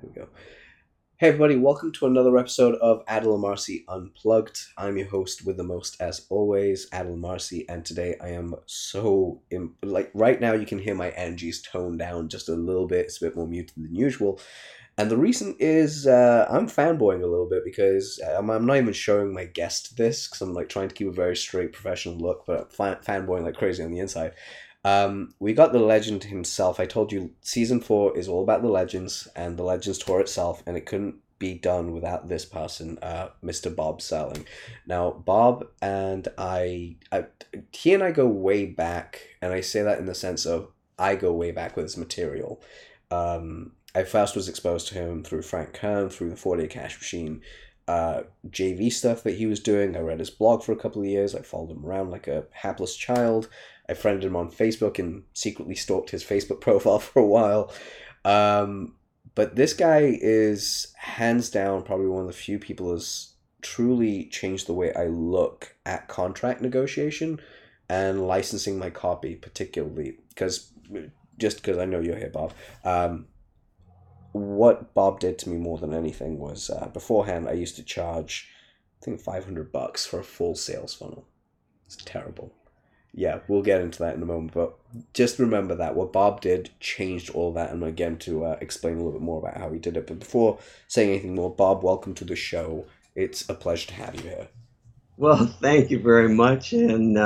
Here we go. Hey everybody, welcome to another episode of Adela Marcy Unplugged. I'm your host with the most, as always, Adela Marcy, and today I am so, right now you can hear my energy's toned down just a little bit. It's a bit more muted than usual, and the reason is I'm fanboying a little bit because I'm not even showing my guest this because I'm like trying to keep a very straight professional look, but I'm fanboying like crazy on the inside. We got the legend himself. I told you season 4 is all about the legends and the legends tour itself, and it couldn't be done without this person, Mr. Bob Selling. Now, Bob and I, he and I go way back, and I say that in the sense of I go way back with his material. I first was exposed to him through Frank Kern, through the 4-Day Cash Machine, JV stuff that he was doing. I read his blog for a couple of years. I followed him around like a hapless child. I friended him on Facebook and secretly stalked his Facebook profile for a while. But this guy is hands down probably one of the few people who's truly changed the way I look at contract negotiation and licensing my copy, particularly because I know you're here, Bob. What Bob did to me more than anything was beforehand I used to charge, I think, $500 for a full sales funnel. It's terrible. Yeah, we'll get into that in a moment, but just remember that what Bob did changed all that, and again to explain a little bit more about how he did it. But before saying anything more, Bob, welcome to the show. It's a pleasure to have you here. Well, thank you very much, and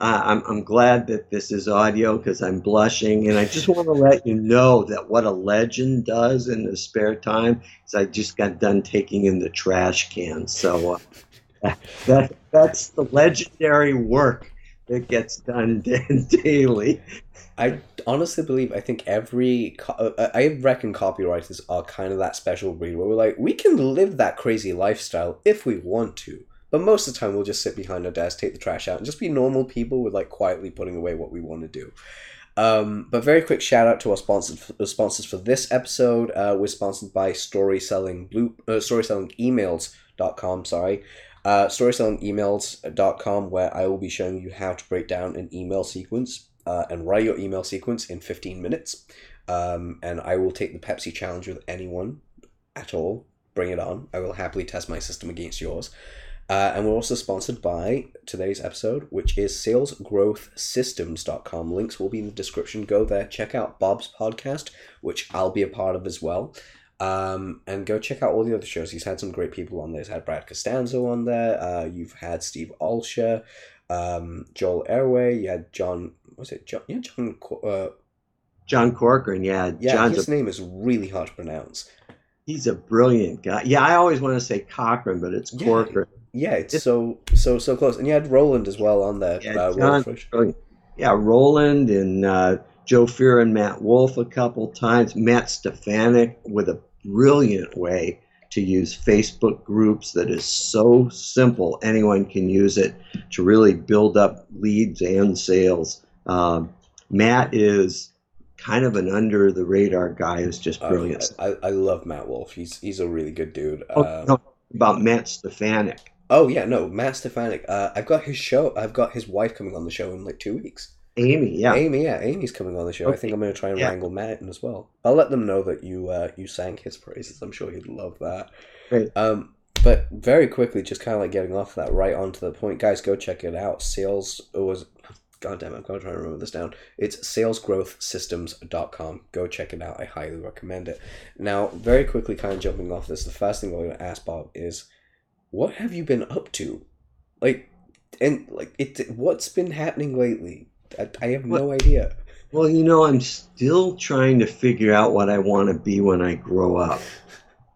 I'm glad that this is audio because I'm blushing, and I just want to let you know that what a legend does in his spare time is I just got done taking in the trash can, so that's the legendary work that gets done daily. I honestly believe, I think I reckon copywriters are kind of that special breed where we're like, we can live that crazy lifestyle if we want to, but most of the time we'll just sit behind our desk, take the trash out, and just be normal people with like quietly putting away what we want to do. But very quick shout out to our sponsors for this episode. We're sponsored by StorySellingEmails.com, StorySellingEmails.com, where I will be showing you how to break down an email sequence and write your email sequence in 15 minutes. And I will take the Pepsi challenge with anyone at all. Bring it on. I will happily test my system against yours. And we're also sponsored by today's episode, which is salesgrowthsystems.com. Links will be in the description. Go there. Check out Bob's podcast, which I'll be a part of as well. And go check out all the other shows. He's had some great people on there. He's had Brad Costanzo on there. You've had Steve Ulsher, Joel Erway. You had John Corcoran. Yeah, his name is really hard to pronounce. He's a brilliant guy. Yeah, I always want to say Cochran, but it's Corcoran. Yeah, it's so close. And you had Roland as well on there. Yeah, Roland and Joe Fear and Matt Wolfe a couple times. Matt Stefanik with a brilliant way to use Facebook groups that is so simple. Anyone can use it to really build up leads and sales. Matt is kind of an under the radar guy who's just brilliant. I love Matt Wolfe. He's a really good dude. About Matt Stefanik. Oh yeah, no, Matt Stefanik. I've got his show. I've got his wife coming on the show in like 2 weeks. Amy, Amy's coming on the show. Okay. I think I'm going to try and wrangle Matt in as well. I'll let them know that you sang his praises. I'm sure he'd love that. Great. But very quickly, just kind of like getting off that right onto the point, guys, go check it out. I'm going to try and remember this down. It's salesgrowthsystems.com. Go check it out. I highly recommend it. Now, very quickly, kind of jumping off this, the first thing I'm going to ask Bob is, what have you been up to? What's been happening lately? I have no idea. Well, I'm still trying to figure out what I want to be when I grow up.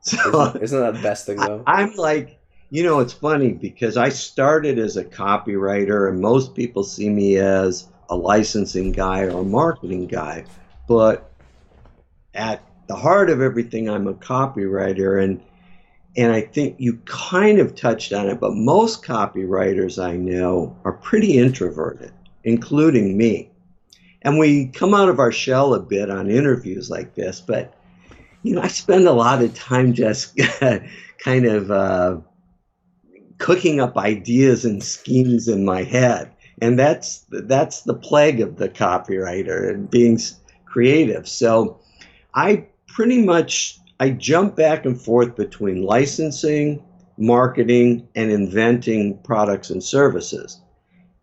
So isn't that the best thing, though? I'm like, it's funny because I started as a copywriter, and most people see me as a licensing guy or a marketing guy. But at the heart of everything, I'm a copywriter, and I think you kind of touched on it, but most copywriters I know are pretty introverted, including me. And we come out of our shell a bit on interviews like this, but, I spend a lot of time just kind of cooking up ideas and schemes in my head. And that's the plague of the copywriter and being creative. So I pretty much I jump back and forth between licensing, marketing, and inventing products and services.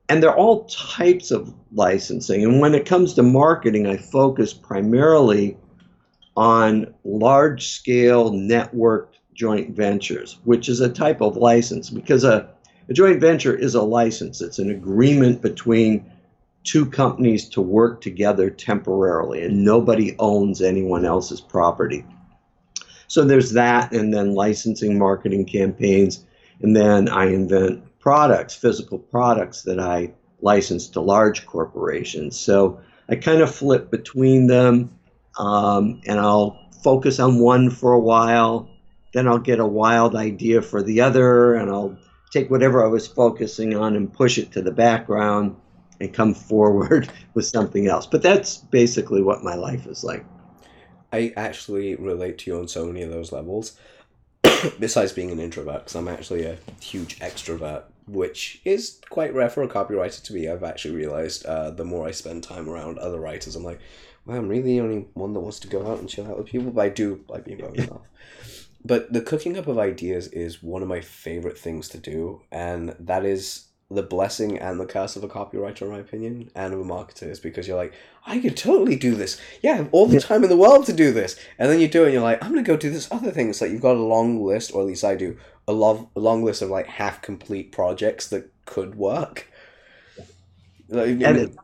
And they're all types of licensing. And when it comes to marketing, I focus primarily on large-scale networked joint ventures, which is a type of license, because a joint venture is a license. It's an agreement between two companies to work together temporarily, and nobody owns anyone else's property. So there's that, and then licensing marketing campaigns, and then I invent products, physical products that I license to large corporations. So I kind of flip between them, and I'll focus on one for a while, then I'll get a wild idea for the other, and I'll take whatever I was focusing on and push it to the background and come forward with something else. But that's basically what my life is like. I actually relate to you on so many of those levels, besides being an introvert, because I'm actually a huge extrovert, which is quite rare for a copywriter to be. I've actually realized the more I spend time around other writers, I'm like, well, I'm really the only one that wants to go out and chill out with people, but I do like being by myself. But the cooking up of ideas is one of my favorite things to do, and that is the blessing and the curse of a copywriter, in my opinion, and of a marketer, is because you're like, I could totally do this. Yeah, I have all the time in the world to do this. And then you do it and you're like, I'm going to go do this other thing. It's like you've got a long list, or at least I do, a long list of like half-complete projects that could work. And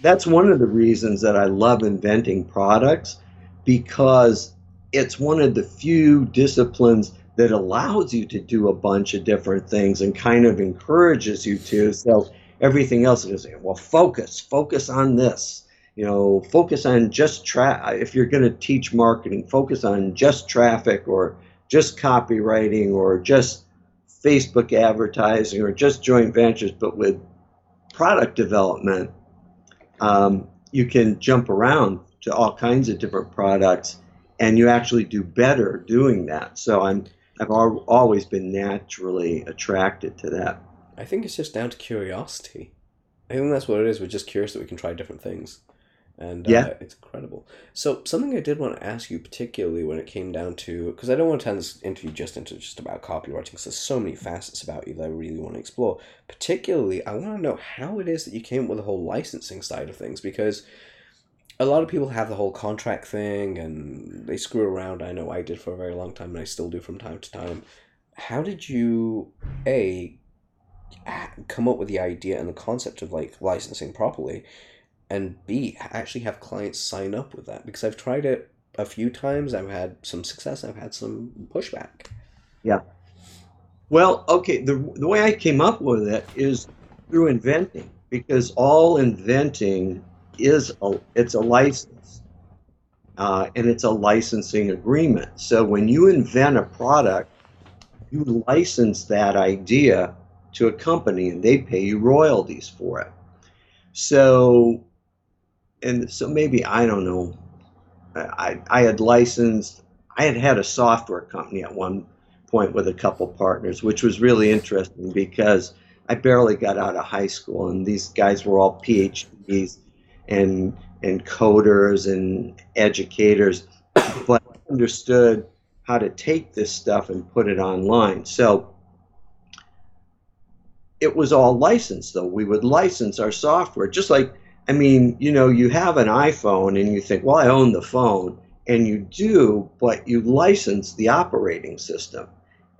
that's one of the reasons that I love inventing products, because it's one of the few disciplines that allows you to do a bunch of different things and kind of encourages you to. So everything else is saying, well, focus on this, focus on just traffic. If you're going to teach marketing, focus on just traffic or just copywriting or just Facebook advertising or just joint ventures. But with product development, you can jump around to all kinds of different products, and you actually do better doing that. So I've always been naturally attracted to that. I think it's just down to curiosity. I think that's what it is. We're just curious that we can try different things. And it's incredible. So something I did want to ask you, particularly when it came down to, because I don't want to turn this interview just about copywriting, because there's so many facets about you that I really want to explore. Particularly, I want to know how it is that you came up with the whole licensing side of things, because a lot of people have the whole contract thing and they screw around. I know I did for a very long time, and I still do from time to time. How did you, come up with the idea and the concept of like licensing properly, and B, actually have clients sign up with that? Because I've tried it a few times. I've had some success. I've had some pushback. Yeah. Well, okay. The way I came up with it is through inventing, because all inventing it's a license, and it's a licensing agreement. So when you invent a product, you license that idea to a company, and they pay you royalties for it. So maybe, I don't know, I had a software company at one point with a couple partners, which was really interesting because I barely got out of high school, and these guys were all PhDs. And coders and educators, but understood how to take this stuff and put it online. So it was all licensed, though. We would license our software. Just like, you have an iPhone and you think, well, I own the phone, and you do, but you license the operating system.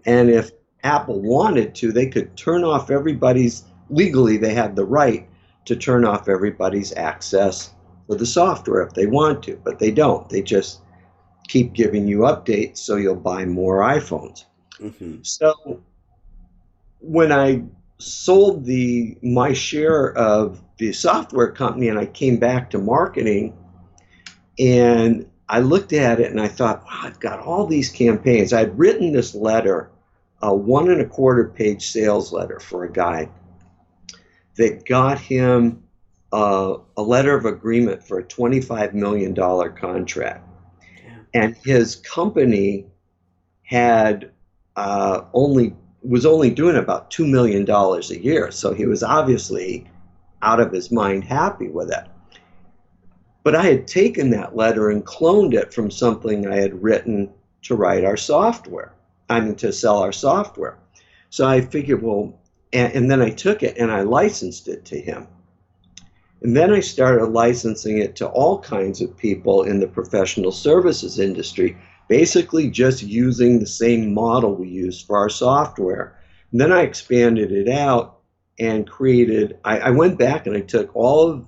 And if Apple wanted to, they could turn off everybody's, legally they had the right to turn off everybody's access to the software if they want to, but they don't. They just keep giving you updates so you'll buy more iPhones. Mm-hmm. So when I sold my share of the software company and I came back to marketing, and I looked at it and I thought, wow, I've got all these campaigns. I'd written this letter, a 1.25-page sales letter for a guy that got him a letter of agreement for a $25 million contract. And his company had was only doing about $2 million a year. So he was obviously out of his mind happy with it. But I had taken that letter and cloned it from something I had written to write our software. I mean, to sell our software. So I figured, well, and then I took it and I licensed it to him. And then I started licensing it to all kinds of people in the professional services industry, basically just using the same model we use for our software. And then I expanded it out and created, I went back and I took all of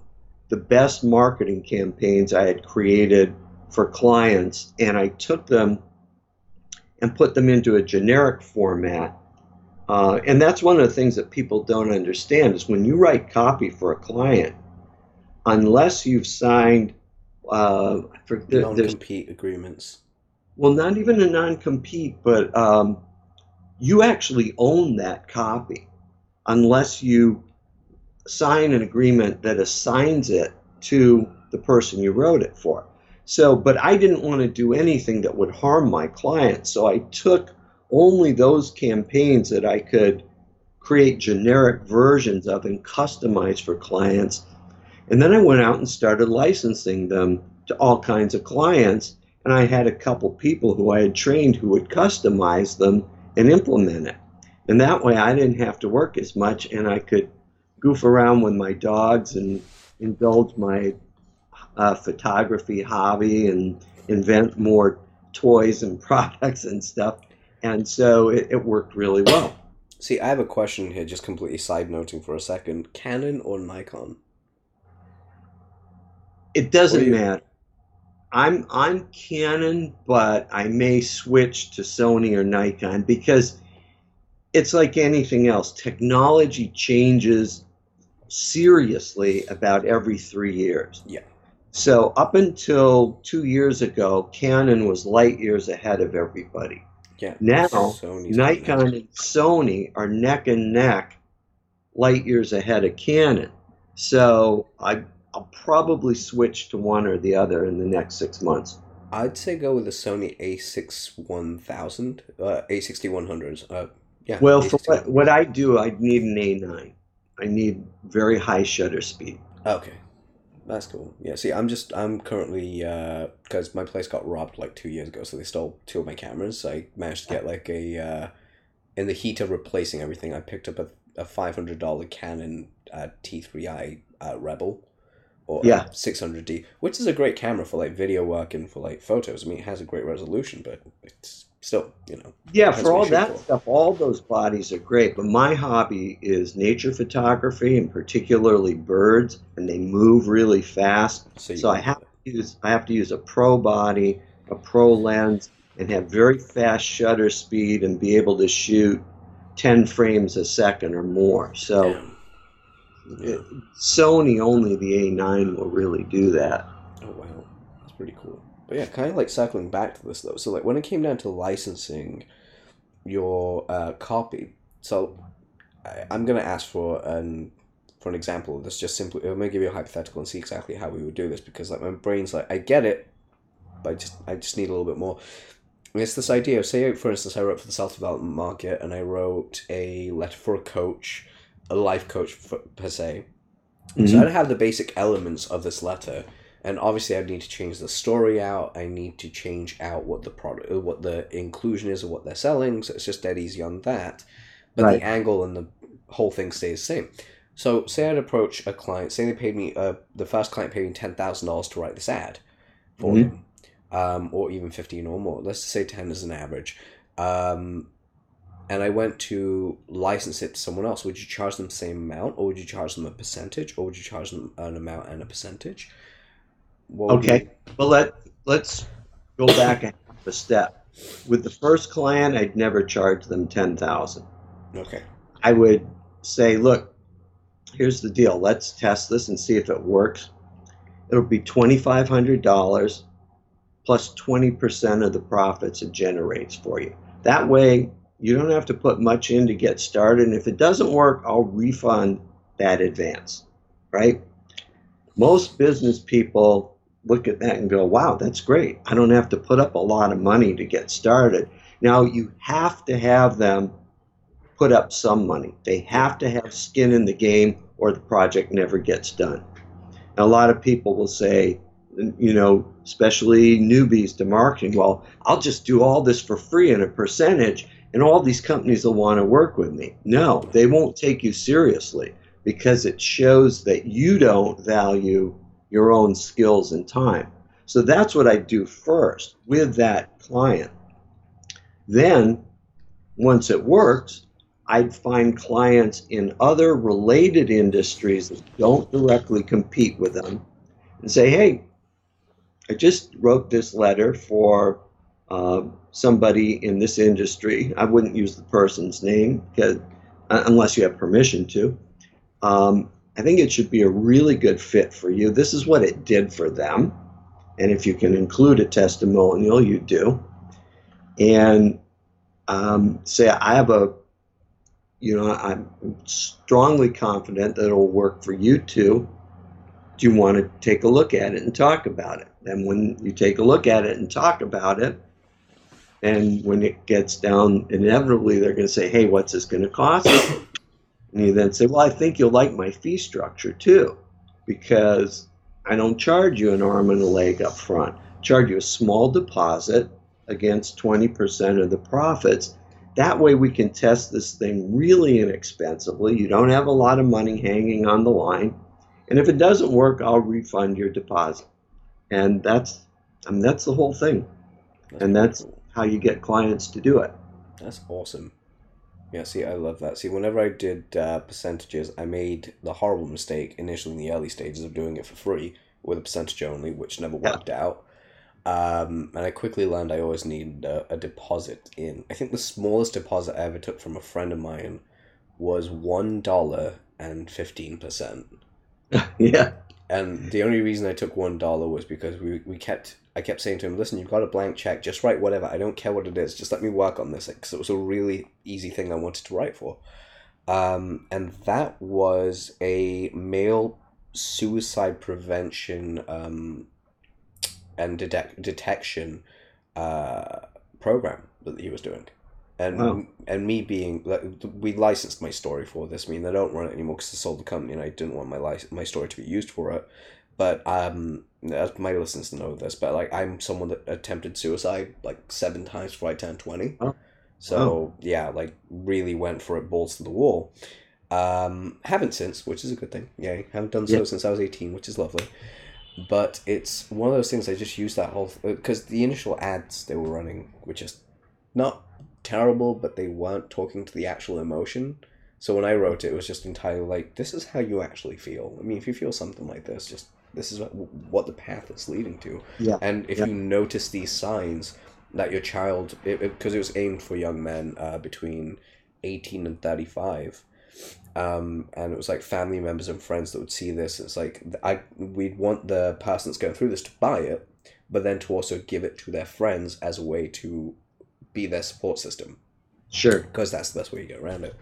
the best marketing campaigns I had created for clients, and I took them and put them into a generic format. And that's one of the things that people don't understand is when you write copy for a client, unless you've signed non-compete agreements. Well, not even a non-compete, but you actually own that copy unless you sign an agreement that assigns it to the person you wrote it for. So, but I didn't want to do anything that would harm my client, so I took only those campaigns that I could create generic versions of and customize for clients. And then I went out and started licensing them to all kinds of clients, and I had a couple people who I had trained who would customize them and implement it. And that way I didn't have to work as much, and I could goof around with my dogs and indulge my photography hobby and invent more toys and products and stuff. And so it worked really well. See, I have a question here, just completely side-noting for a second. Canon or Nikon? It doesn't matter. I'm Canon, but I may switch to Sony or Nikon because it's like anything else. Technology changes seriously about every 3 years. Yeah. So up until 2 years ago, Canon was light years ahead of everybody. Yeah. Now, Sony's Nikon and Sony are neck and neck, light years ahead of Canon. So I'll probably switch to one or the other in the next 6 months. I'd say go with the Sony A6100. Yeah. Well, for what I do, I'd need an A9. I need very high shutter speed. Okay. That's cool. Yeah, see, I'm currently, because my place got robbed like 2 years ago, so they stole two of my cameras. So I managed to get like a, in the heat of replacing everything, I picked up a $500 Canon T3i Rebel, or 600D, which is a great camera for like video work and for like photos. I mean, it has a great resolution, but it's still, you know. Yeah, for all that stuff, all those bodies are great, but my hobby is nature photography and particularly birds, and they move really fast. So I have to use a pro body, a pro lens, and have very fast shutter speed and be able to shoot 10 frames a second or more. So Sony, only the A9 will really do that. Oh, wow. That's pretty cool. But yeah, kind of like circling back to this though. So like when it came down to licensing your copy, so I'm gonna ask for an example. That's just simply, I'm gonna give you a hypothetical and see exactly how we would do this, because like my brain's like, I get it, but I just need a little bit more. And it's this idea of, say for instance, I wrote for the self-development market and I wrote a letter for a coach, a life coach per se. Mm-hmm. So I'd have the basic elements of this letter. And obviously, I need to change the story out. I need to change out what the product, what the inclusion is, or what they're selling. So it's just dead easy on that. But right, the angle and the whole thing stays the same. So say I'd approach a client. Say they paid me, the first client paid me $10,000 to write this ad for them, or even 15 or more. Let's say 10 is an average. And I went to license it to someone else. Would you charge them the same amount, or would you charge them a percentage, or would you charge them an amount and a percentage? Okay, well, let's go back a step. With the first client, I'd never charge them $10,000. Okay. I would say, look, here's the deal. Let's test this and see if it works. It'll be $2,500 plus 20% of the profits it generates for you. That way, you don't have to put much in to get started. And if it doesn't work, I'll refund that advance, right? Most business people look at that and go, wow, that's great. I don't have to put up a lot of money to get started. Now, you have to have them put up some money. They have to have skin in the game or the project never gets done. And a lot of people will say, you know, especially newbies to marketing, well, I'll just do all this for free in a percentage and all these companies will want to work with me. No, they won't take you seriously because it shows that you don't value your own skills and time. So that's what I do first with that client. Then, once it works, I'd find clients in other related industries that don't directly compete with them and say, hey, I just wrote this letter for somebody in this industry. I wouldn't use the person's name because, unless you have permission to. I think it should be a really good fit for you. This is what it did for them. And if you can include a testimonial, you do. And say, I have a, you know, I'm strongly confident that it'll work for you too. Do you want to take a look at it and talk about it? And when you take a look at it and talk about it, and when it gets down, inevitably they're going to say, hey, what's this going to cost? And you then say, well, I think you'll like my fee structure too, because I don't charge you an arm and a leg up front. I charge you a small deposit against 20% of the profits. That way we can test this thing really inexpensively. You don't have a lot of money hanging on the line. And if it doesn't work, I'll refund your deposit. And that's, I mean, that's the whole thing. And that's how you get clients to do it. That's awesome. Yeah, see, I love that. See, whenever I did percentages, I made the horrible mistake initially in the early stages of doing it for free with a percentage only, which never worked out. And I quickly learned I always needed a deposit in. I think the smallest deposit I ever took from a friend of mine was $1 and 15%. Yeah. And the only reason I took $1 was because I kept saying to him, listen, you've got a blank check, just write whatever. I don't care what it is. Just let me work on this. Because it was a really easy thing I wanted to write for. And that was a male suicide prevention and detection program that he was doing. And wow. And me being, we licensed my story for this. I mean, I don't run it anymore because I sold the company and I didn't want my story to be used for it. But my listeners know this, but like I'm someone that attempted suicide like 7 times before I turned 20. Oh. So wow. Yeah, like really went for it, balls to the wall. Haven't since, which is a good thing. Yeah, haven't done so since I was 18, which is lovely. But it's one of those things I just use that whole, because the initial ads they were running were just not terrible, but they weren't talking to the actual emotion. So when I wrote it, it was just entirely like, this is how you actually feel. I mean, if you feel something like this, just this is what the path is leading to. Yeah. And if you notice these signs that your child, because it was aimed for young men between 18 and 35, and it was like family members and friends that would see this. It's like we'd want the person that's going through this to buy it, but then to also give it to their friends as a way to be their support system. Sure. Because that's the best way you get around it.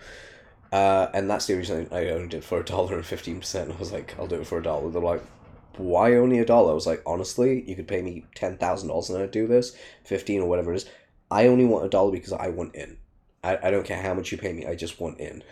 And that's the reason I owned it for $1.15%. I was like, I'll do it for $1. They're like, why only $1? I was like, honestly, you could pay me $10,000 and I'd do this, 15 or whatever it is. I only want $1 because I want in. I don't care how much you pay me. I just want in.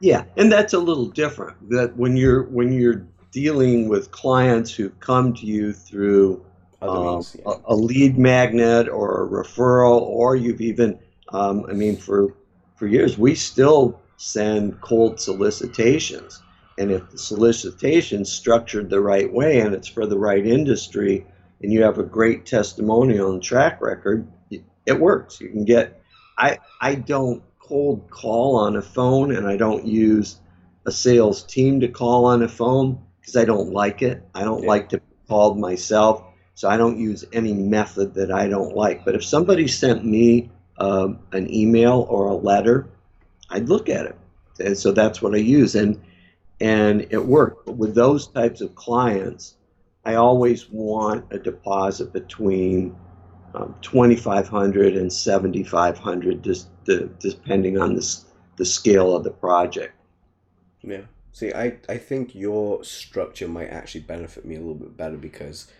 Yeah, and that's a little different. That when you're dealing with clients who come to you through a lead magnet or a referral, or you've even, I mean, for years we still send cold solicitations, and if the solicitation's structured the right way and it's for the right industry, and you have a great testimonial and track record, it works. You can get. I don't cold call on a phone, and I don't use a sales team to call on a phone because I don't like it. I don't like to be called myself. So I don't use any method that I don't like. But if somebody sent me an email or a letter, I'd look at it. And so that's what I use. And it worked. But with those types of clients, I always want a deposit between $2,500 and $7,500, just depending on the scale of the project. Yeah. See, I think your structure might actually benefit me a little bit better because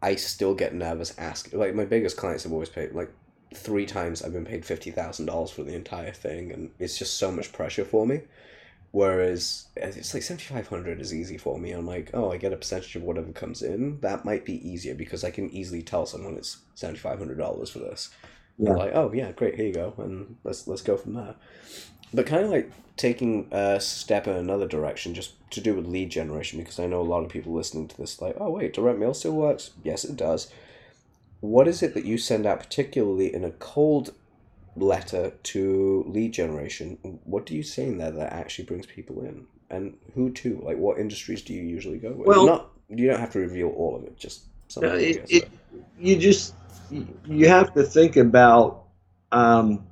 I still get nervous asking. Like, my biggest clients have always paid, like, 3 times I've been paid $50,000 for the entire thing, and it's just so much pressure for me. Whereas it's like 7,500 is easy for me. I'm like, oh, I get a percentage of whatever comes in. That might be easier because I can easily tell someone it's $7,500 for this. Yeah. Like, oh yeah, great, here you go, and let's go from there. But kind of like taking a step in another direction, just to do with lead generation, because I know a lot of people listening to this like, oh wait, direct mail still works? Yes, it does. What is it that you send out particularly in a cold letter to lead generation? What do you say in there that actually brings people in, and who to? Like, what industries do you usually go with? Well, you don't have to reveal all of it. Just some. You have to think about, what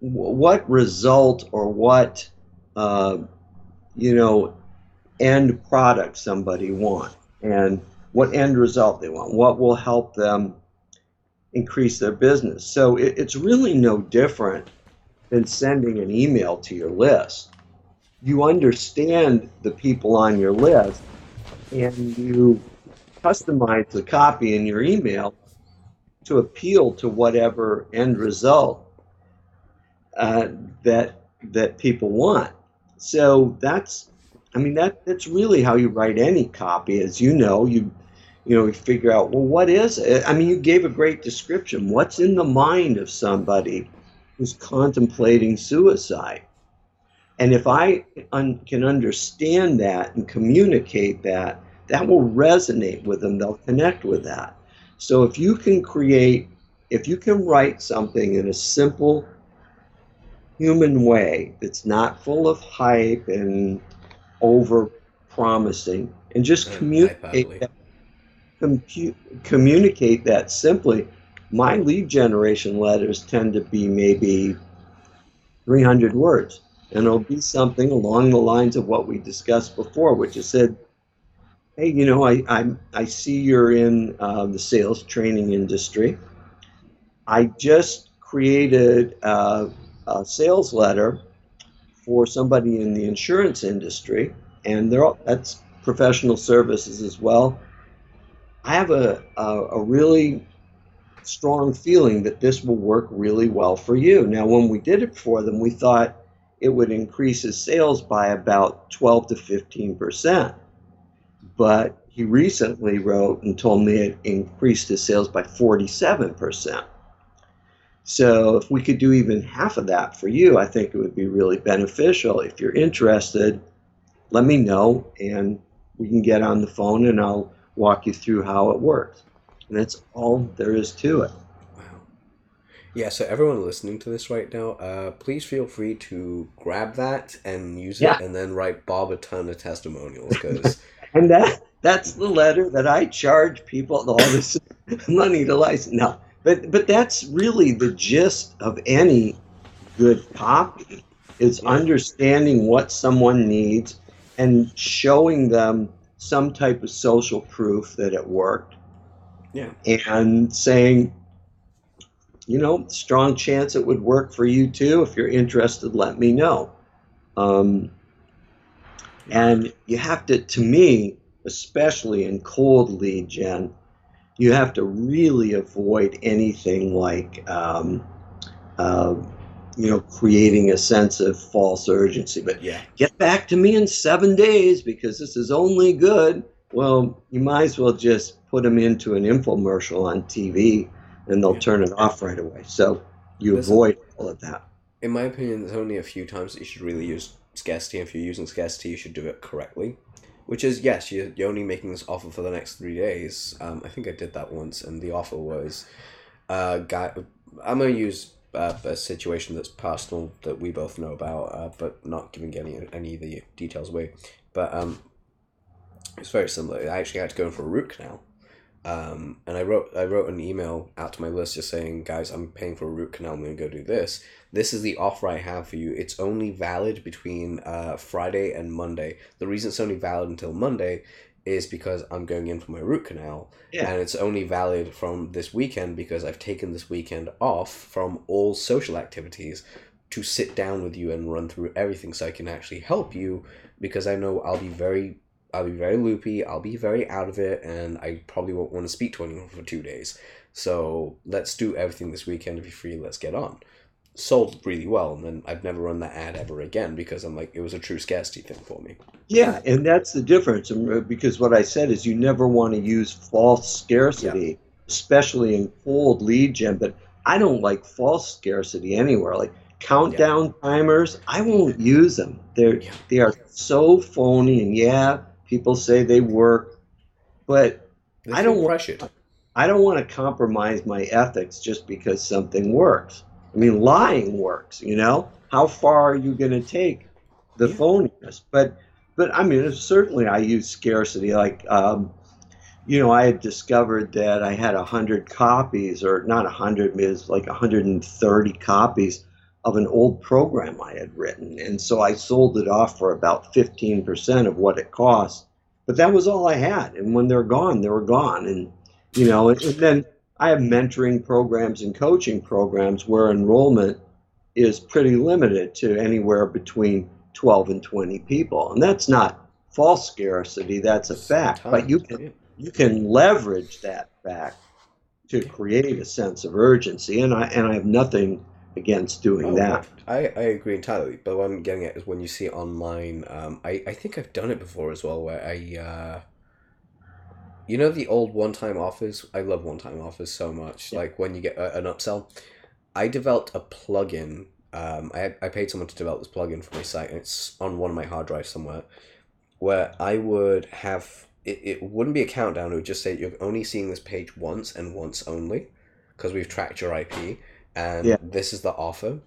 result or what, end product somebody wants, and what end result they want, what will help them increase their business. So it's really no different than sending an email to your list. You understand the people on your list, and you customize the copy in your email to appeal to whatever end result that people want. So that's really how you write any copy. As you know, you figure out, well, what is it? I mean, you gave a great description. What's in the mind of somebody who's contemplating suicide? And if I can understand that and communicate that, that will resonate with them. They'll connect with that. So if you can write something in a simple human way that's not full of hype and over-promising, and just communicate that simply. My lead generation letters tend to be maybe 300 words, and it'll be something along the lines of what we discussed before, which is said, hey, I see you're in the sales training industry. I just created a sales letter for somebody in the insurance industry, and that's professional services as well. I have a really strong feeling that this will work really well for you. Now, when we did it for them, we thought it would increase his sales by about 12 to 15%. But he recently wrote and told me it increased his sales by 47%. So if we could do even half of that for you, I think it would be really beneficial. If you're interested, let me know, and we can get on the phone, and I'll walk you through how it works. And that's all there is to it. Wow. Yeah, so everyone listening to this right now, please feel free to grab that and use it, and then write Bob a ton of testimonials. Cause... and that's the letter that I charge people all this money to license. No. But that's really the gist of any good copy, is understanding what someone needs and showing them some type of social proof that it worked. Yeah. And saying, strong chance it would work for you too. If you're interested, let me know. And you have to me, especially in cold lead gen, you have to really avoid anything like, creating a sense of false urgency. But get back to me in 7 days because this is only good. Well, you might as well just put them into an infomercial on TV, and they'll turn it off right away. So avoid all of that. In my opinion, there's only a few times that you should really use scarcity. If you're using scarcity, you should do it correctly. Which is, yes, you're only making this offer for the next 3 days. I think I did that once, and the offer was, I'm going to use a situation that's personal that we both know about, but not giving any of the details away. But it's very similar. I actually had to go in for a root canal. And I wrote an email out to my list just saying, guys, I'm paying for a root canal. I'm going to go do this. This is the offer I have for you. It's only valid between Friday and Monday. The reason it's only valid until Monday is because I'm going in for my root canal. Yeah. And it's only valid from this weekend because I've taken this weekend off from all social activities to sit down with you and run through everything so I can actually help you, because I know I'll be very loopy, I'll be very out of it, and I probably won't want to speak to anyone for 2 days. So let's do everything this weekend. If you're free, let's get on. sold really well, and then I've never run that ad ever again because I'm like, it was a true scarcity thing for me. Yeah, and that's the difference, because what I said is you never want to use false scarcity, especially in cold lead gen, but I don't like false scarcity anywhere. Like countdown timers, I won't use them. They are so phony, and people say they work, but I don't want to compromise my ethics just because something works. I mean, lying works, you know? How far are you going to take the phoniness? But I mean, certainly I use scarcity. Like, you know, I had discovered that I had 100 copies, or not 100, it was like 130 copies of an old program I had written. And so I sold it off for about 15% of what it cost. But that was all I had. And when they're gone, they were gone. And, you know, and then I have mentoring programs and coaching programs where enrollment is pretty limited to anywhere between 12 and 20 people. And that's not false scarcity, that's a fact. But you can leverage that fact to create a sense of urgency. And I have nothing against doing that. I agree entirely. But what I'm getting at is when you see online, I think I've done it before as well, where I... you know the old one-time offers? I love one-time offers so much. Yeah. Like when you get an upsell. I developed a plugin. I paid someone to develop this plugin for my site, and it's on one of my hard drives somewhere, where I would have... It wouldn't be a countdown. It would just say, you're only seeing this page once and once only, because we've tracked your IP, and this is the offer.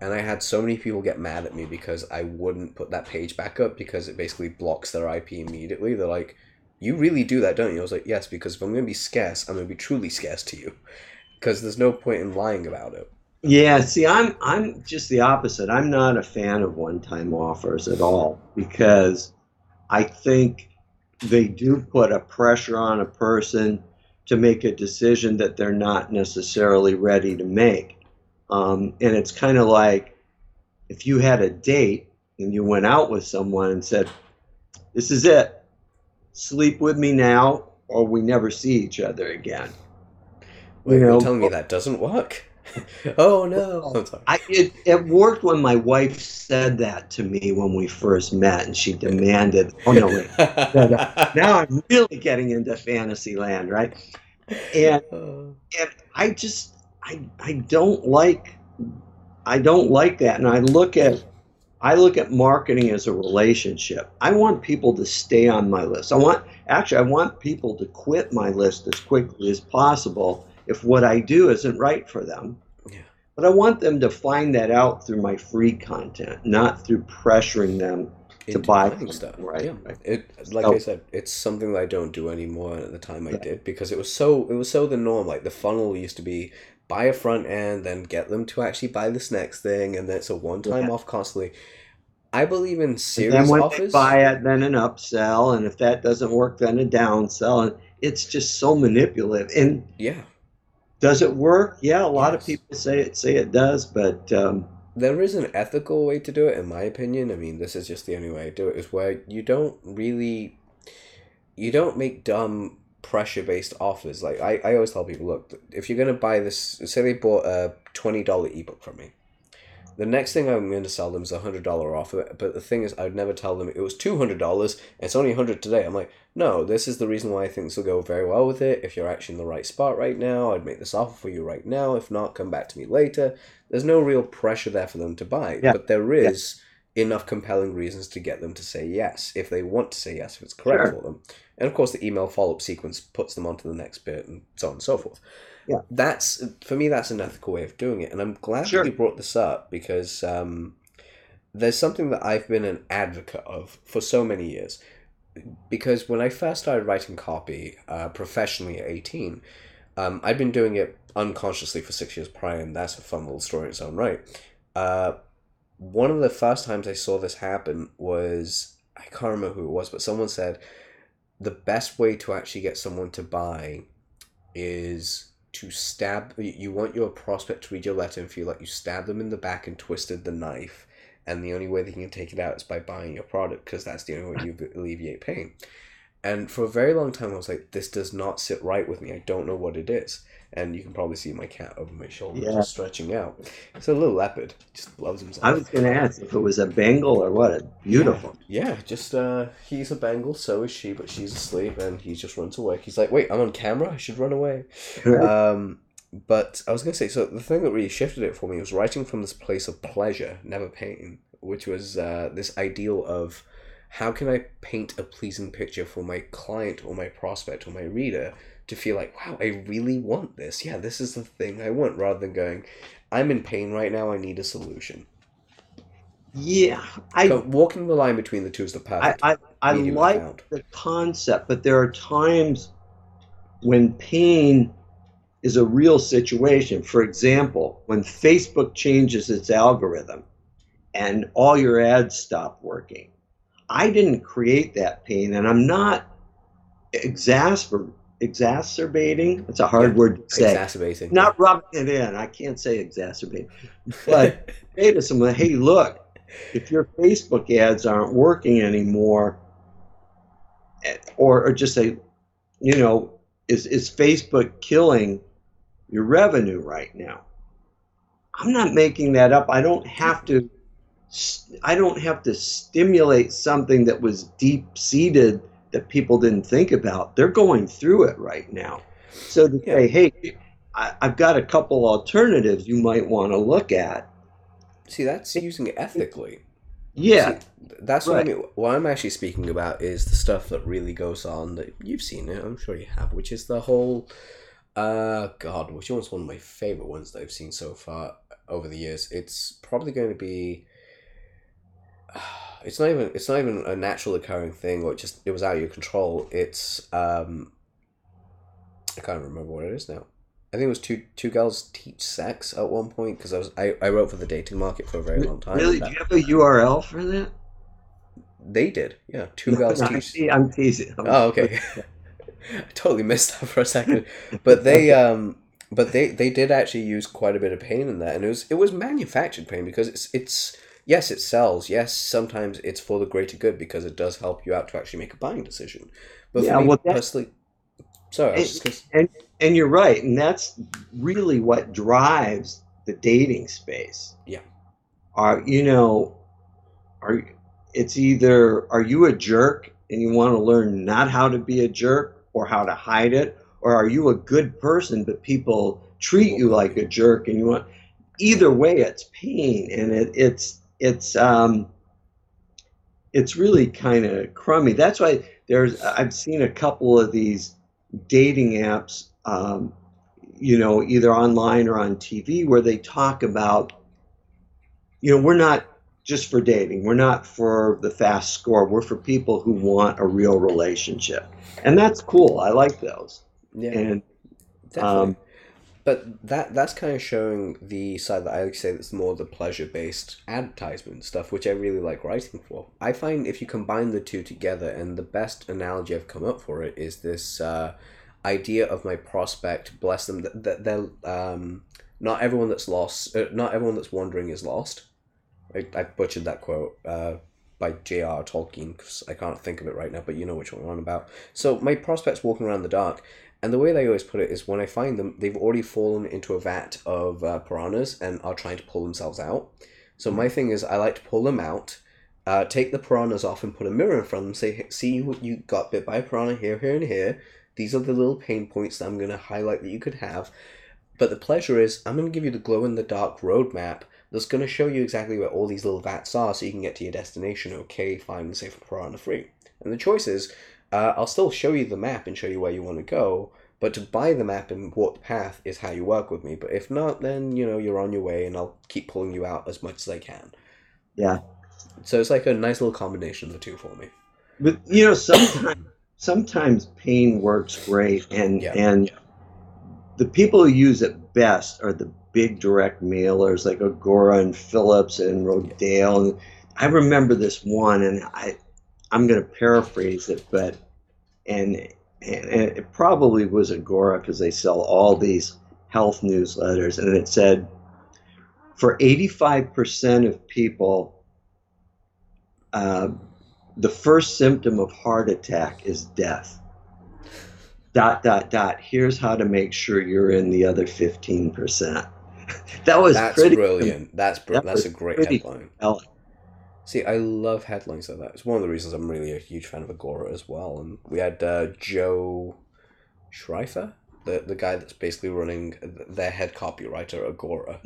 And I had so many people get mad at me because I wouldn't put that page back up because it basically blocks their IP immediately. They're like... You really do that, don't you? I was like, yes, because if I'm going to be scarce, I'm going to be truly scarce to you, because there's no point in lying about it. Yeah, see, I'm just the opposite. I'm not a fan of one-time offers at all, because I think they do put a pressure on a person to make a decision that they're not necessarily ready to make. And it's kind of like if you had a date and you went out with someone and said, this is it. Sleep with me now, or we never see each other again. Wait, you're telling me that doesn't work? Oh, no. It worked when my wife said that to me when we first met, and she demanded, oh, no, wait. Now I'm really getting into fantasy land, right? And I just, I don't like that. And I look at marketing as a relationship. I want people to stay on my list. I want people to quit my list as quickly as possible if what I do isn't right for them. Yeah. But I want them to find that out through my free content, not through pressuring them to buy stuff. Right. Yeah. I said, it's something that I don't do anymore. And at the time I did, because it was so the norm. Like the funnel used to be, buy a front end, then get them to actually buy this next thing, and then it's a one-time off constantly. I believe in series offers. And then when they buy it, then an upsell, and if that doesn't work, then a downsell. And it's just so manipulative. And does it work? Yeah, a lot of people say it does, but there is an ethical way to do it, in my opinion. I mean, this is just the only way I do it, is where you don't make dumb pressure-based offers. Like I always tell people, look, if you're going to buy this, say they bought a $20 ebook from me, the next thing I'm going to sell them is a $100 offer. But the thing is, I'd never tell them it was $200, it's only $100 today. I'm like, no, this is the reason why I think this will go very well with it. If you're actually in the right spot right now, I'd make this offer for you right now. If not, come back to me later. There's no real pressure there for them to buy, but there is enough compelling reasons to get them to say yes, if they want to say yes, if it's correct for them. And of course the email follow-up sequence puts them onto the next bit, and so on and so forth. Yeah. That's, for me, that's an ethical way of doing it. And I'm glad that you brought this up, because there's something that I've been an advocate of for so many years. Because when I first started writing copy professionally at 18, I'd been doing it unconsciously for 6 years prior, and that's a fun little story in its own right. One of the first times I saw this happen was, I can't remember who it was, but someone said, the best way to actually get someone to buy is to stab, you want your prospect to read your letter and feel like you stabbed them in the back and twisted the knife, and the only way they can take it out is by buying your product, because that's the only way you alleviate pain. And for a very long time, I was like, this does not sit right with me. I don't know what it is. And you can probably see my cat over my shoulder just stretching out. It's a little leopard. Just loves himself. I was going to ask if it was a Bengal or what. A beautiful. Yeah, just he's a Bengal, so is she, but she's asleep, and he just runs away. He's like, wait, I'm on camera? I should run away. But I was going to say, so the thing that really shifted it for me was writing from this place of pleasure, never pain, which was this ideal of, how can I paint a pleasing picture for my client or my prospect or my reader to feel like, wow, I really want this. Yeah, this is the thing I want, rather than going, I'm in pain right now, I need a solution. Yeah. But walking the line between the two is the perfect. I like the concept, but there are times when pain is a real situation. For example, when Facebook changes its algorithm and all your ads stop working. I didn't create that pain, and I'm not exacerbating. That's a hard word to say. Exacerbating. Not rubbing it in. I can't say exacerbate. But say to someone, hey, look, if your Facebook ads aren't working anymore, or just say, you know, is Facebook killing your revenue right now? I'm not making that up. I don't have to stimulate something that was deep-seated that people didn't think about. They're going through it right now. So to say, hey, I've got a couple alternatives you might want to look at. See, that's using it ethically. Yeah. See, that's right. What I mean. What I'm actually speaking about is the stuff that really goes on, that you've seen it, I'm sure you have, which is the whole, which one's one of my favorite ones that I've seen so far over the years. It's probably going to be, it's not even a natural occurring thing, or it was out of your control. It's I can't remember what it is now. I think it was two girls teach sex at one point, because I wrote for the dating market for a very long time. Really? Do you have a URL for that? They did, yeah. Two girls teach. I'm teasing. Oh, okay. I totally missed that for a second, but they did actually use quite a bit of pain in that, and it was manufactured pain, because it's. Yes, it sells. Yes, sometimes it's for the greater good, because it does help you out to actually make a buying decision. But for me, personally, sorry. And you're right, and that's really what drives the dating space. Yeah. Are you a jerk and you want to learn not how to be a jerk or how to hide it, or are you a good person but people treat you like a jerk and you want? Either way, it's pain, and it's really kind of crummy. That's why I've seen a couple of these dating apps, either online or on TV, where they talk about, we're not just for dating. We're not for the fast score. We're for people who want a real relationship. And that's cool. I like those. Yeah, and definitely. But that's kind of showing the side that I like to say that's more the pleasure-based advertisement stuff, which I really like writing for. I find if you combine the two together, and the best analogy I've come up for it is this idea of my prospect, bless them, that they're not everyone that's lost, not everyone that's wandering is lost. I butchered that quote by J.R. Tolkien, because I can't think of it right now, but you know which one I'm on about. So my prospect's walking around the dark. And the way they always put it is, when I find them, they've already fallen into a vat of piranhas and are trying to pull themselves out. So my thing is, I like to pull them out, take the piranhas off and put a mirror in front of them, say, see, you got bit by a piranha here, here, and here. These are the little pain points that I'm going to highlight that you could have. But the pleasure is, I'm going to give you the glow-in-the-dark roadmap that's going to show you exactly where all these little vats are, so you can get to your destination, okay, fine, and safe, piranha-free. And the choice is, I'll still show you the map and show you where you want to go, but to buy the map and walk the path is how you work with me. But if not, then, you're on your way, and I'll keep pulling you out as much as I can. Yeah. So it's like a nice little combination of the two for me. But, sometimes pain works great, and the people who use it best are the big direct mailers like Agora and Phillips and Rodale. And I remember this one, and I'm going to paraphrase it, but and it probably was Agora, because they sell all these health newsletters, and it said, for 85% of people the first symptom of heart attack is death. ... Here's how to make sure you're in the other 15%. That's brilliant. That's a great headline. Compelling. See, I love headlines like that. It's one of the reasons I'm really a huge fan of Agora as well. And we had Joe Schreifer, the guy that's basically running their head copywriter at Agora.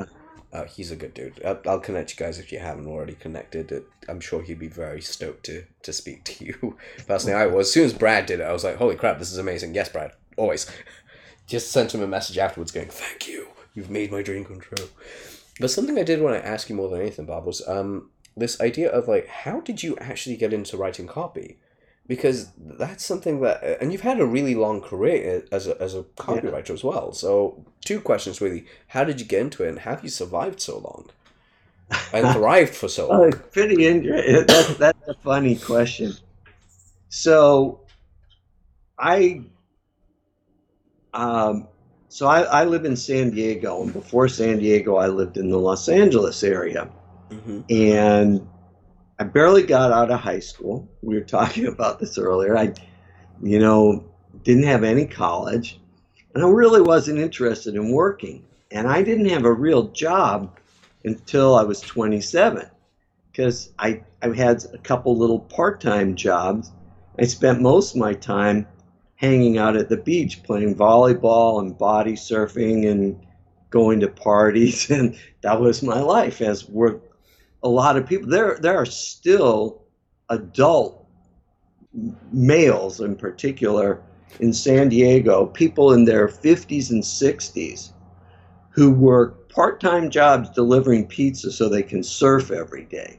He's a good dude. I'll connect you guys if you haven't already connected. I'm sure he'd be very stoked to speak to you. Personally, I was. As soon as Brad did it, I was like, holy crap, this is amazing. Yes, Brad, always. Just sent him a message afterwards going, thank you. You've made my dream come true. But something I did want to ask you more than anything, Bob, was this idea of, like, how did you actually get into writing copy? Because that's something that... And you've had a really long career as a copywriter as well. So two questions, really. How did you get into it, and have you survived so long? And thrived for so long? Oh, pretty interesting. That's a funny question. So I live in San Diego. And before San Diego, I lived in the Los Angeles area. Mm-hmm. And... I barely got out of high school. We were talking about this earlier. I didn't have any college, and I really wasn't interested in working. And I didn't have a real job until I was 27, because I had a couple little part-time jobs. I spent most of my time hanging out at the beach, playing volleyball and body surfing and going to parties, and that was my life, as were a lot of people. There are still adult males, in particular, in San Diego, people in their 50s and 60s who work part-time jobs delivering pizza so they can surf every day.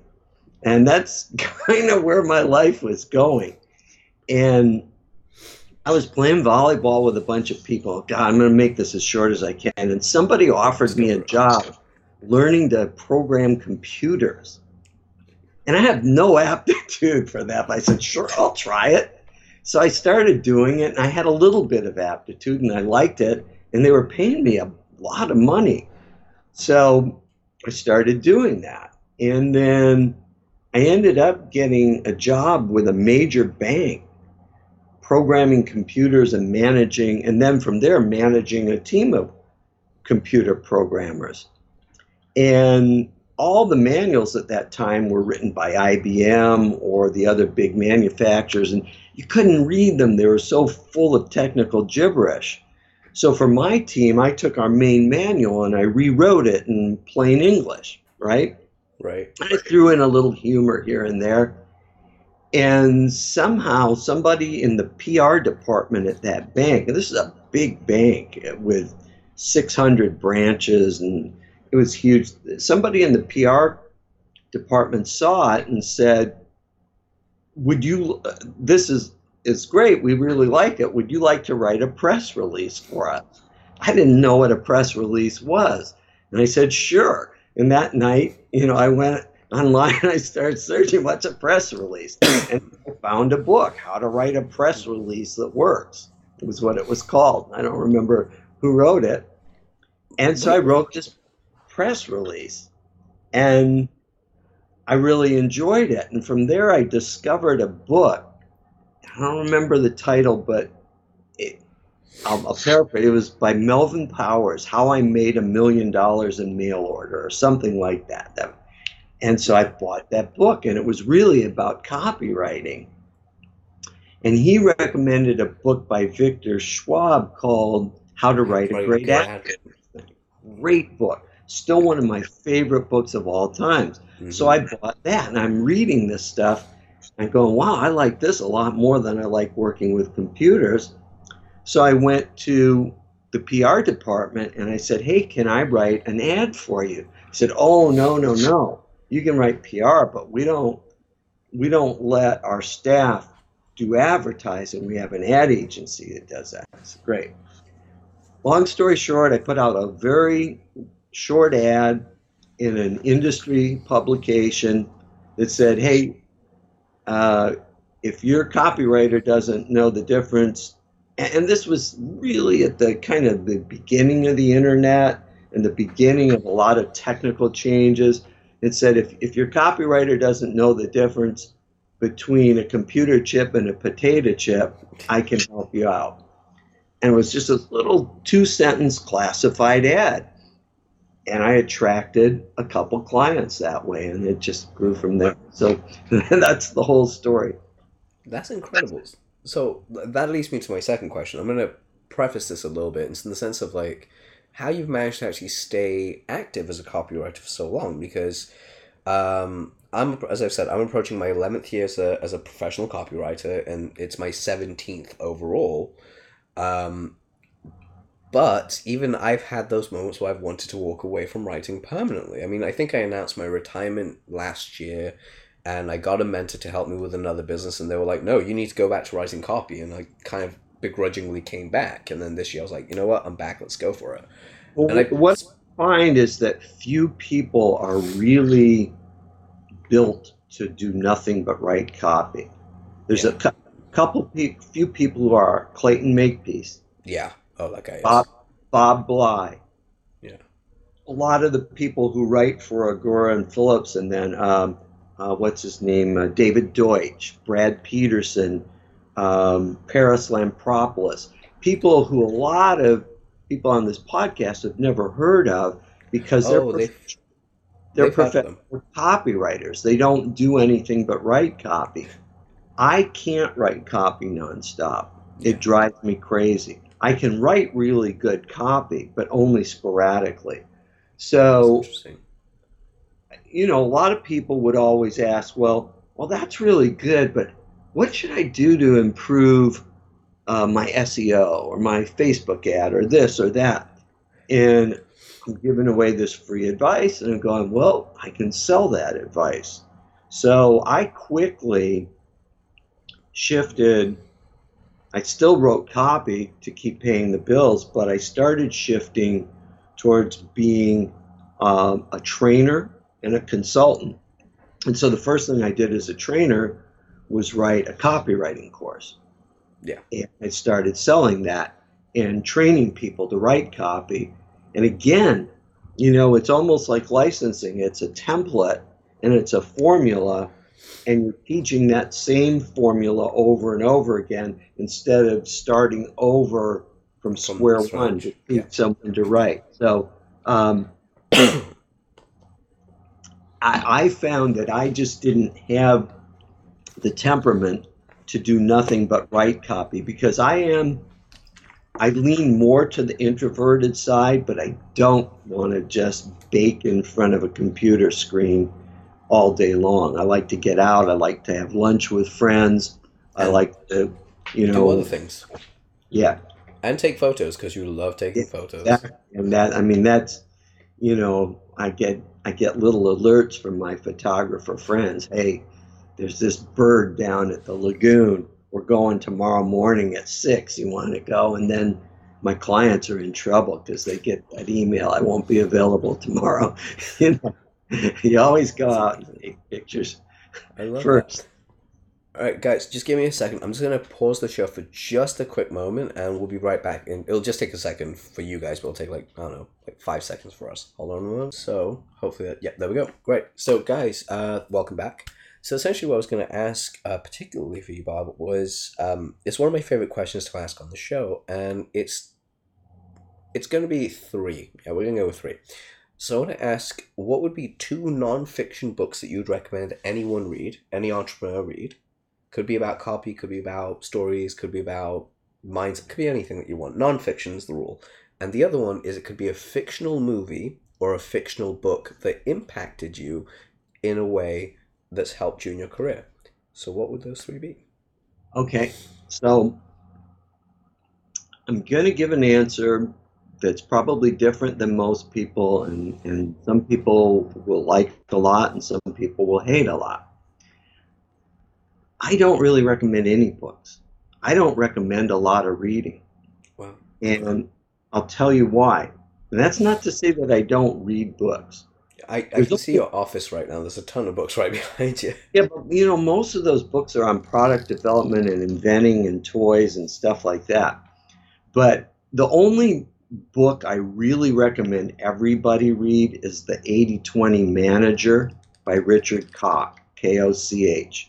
And that's kind of where my life was going. And I was playing volleyball with a bunch of people. God, I'm going to make this as short as I can. And somebody offered me a job learning to program computers. And I have no aptitude for that, but I said, sure, I'll try it. So I started doing it, and I had a little bit of aptitude, and I liked it, and they were paying me a lot of money. So I started doing that. And then I ended up getting a job with a major bank, programming computers and managing, and then from there, managing a team of computer programmers. And all the manuals at that time were written by IBM or the other big manufacturers, and you couldn't read them. They were so full of technical gibberish. So for my team, I took our main manual and I rewrote it in plain English, right? Right. I threw in a little humor here and there. And somehow somebody in the PR department at that bank, and this is a big bank with 600 branches and it was huge. Somebody in the PR department saw it and said, would you, this is great. We really like it. Would you like to write a press release for us? I didn't know what a press release was. And I said, sure. And that night, I went online and I started searching what's a press release. And I found a book, How to Write a Press Release That Works. It was what it was called. I don't remember who wrote it. And so I wrote this press release, and I really enjoyed it. And from there, I discovered a book. I don't remember the title, but I'll paraphrase. It was by Melvin Powers, How I Made $1 Million in Mail Order, or something like that. And so I bought that book, and it was really about copywriting. And he recommended a book by Victor Schwab called How to Write a Great Ad. Great book. Still one of my favorite books of all time. Mm-hmm. So I bought that, and I'm reading this stuff. I'm going, wow, I like this a lot more than I like working with computers. So I went to the PR department, and I said, hey, can I write an ad for you? I said, oh, no. You can write PR, but we don't let our staff do advertising. We have an ad agency that does that. I said, great. Long story short, I put out a very short ad in an industry publication that said, hey, if your copywriter doesn't know the difference, and this was really at the kind of the beginning of the internet and the beginning of a lot of technical changes. It said, if your copywriter doesn't know the difference between a computer chip and a potato chip, I can help you out. And it was just a little 2-sentence classified ad. And I attracted a couple clients that way, and it just grew from there. So that's the whole story. That's incredible. So that leads me to my second question. I'm going to preface this a little bit. It's in the sense of like how you've managed to actually stay active as a copywriter for so long, because as I've said, I'm approaching my 11th year as a professional copywriter, and it's my 17th overall. But even I've had those moments where I've wanted to walk away from writing permanently. I mean, I think I announced my retirement last year, and I got a mentor to help me with another business, and they were like, no, you need to go back to writing copy. And I kind of begrudgingly came back. And then this year I was like, you know what, I'm back, let's go for it. Well, and what I find is that few people are really built to do nothing but write copy. There's a couple, few people who are. Clayton Makepeace. Yeah. Oh, that guy is. Bob Bly. Yeah. A lot of the people who write for Agora and Phillips, and then what's his name? David Deutsch, Brad Peterson, Paris Lampropoulos. People who a lot of people on this podcast have never heard of because they're professional copywriters. They don't do anything but write copy. I can't write copy nonstop. Yeah. It drives me crazy. I can write really good copy, but only sporadically. So, you know, a lot of people would always ask, well, that's really good, but what should I do to improve my SEO or my Facebook ad or this or that? And I'm giving away this free advice, and I'm going, well, I can sell that advice. So I quickly shifted. I still wrote copy to keep paying the bills, but I started shifting towards being a trainer and a consultant. And so the first thing I did as a trainer was write a copywriting course. Yeah. And I started selling that and training people to write copy. And again, you know, it's almost like licensing. It's a template and it's a formula. And you're teaching that same formula over and over again instead of starting over from square one to teach someone to write. So I found that I just didn't have the temperament to do nothing but write copy, because I lean more to the introverted side, but I don't want to just bake in front of a computer screen all day long. I like to get out. I like to have lunch with friends. I like to, you know, do other things. Yeah. And take photos, because you love taking photos. That's, you know, I get little alerts from my photographer friends. Hey, there's this bird down at the lagoon. We're going tomorrow morning at 6. You want to go? And then my clients are in trouble because they get that email. I won't be available tomorrow. You know. You always go out and take pictures first. All right, guys, just give me a second. I'm just going to pause the show for just a quick moment, and we'll be right back. And it'll just take a second for you guys, but it'll take like, I don't know, like 5 seconds for us. Hold on a moment. So hopefully that, there we go. Great. So guys, welcome back. So essentially what I was going to ask, particularly for you, Bob, was, it's one of my favorite questions to ask on the show, and it's going to be 3. Yeah, we're going to go with 3. So I want to ask, what would be 2 non-fiction books that you'd recommend anyone read, any entrepreneur read? Could be about copy, could be about stories, could be about mindset, could be anything that you want. Non-fiction is the rule. And the other one is, it could be a fictional movie or a fictional book that impacted you in a way that's helped you in your career. So what would those 3 be? Okay, so I'm going to give an answer that's probably different than most people, and some people will like a lot and some people will hate a lot. I don't really recommend any books. I don't recommend a lot of reading. Wow. And I'll tell you why. And that's not to say that I don't read books. I can see your office right now. There's a ton of books right behind you. Yeah, but you know, most of those books are on product development and inventing and toys and stuff like that. But the only book I really recommend everybody read is The 80/20 Manager by Richard Koch, Koch.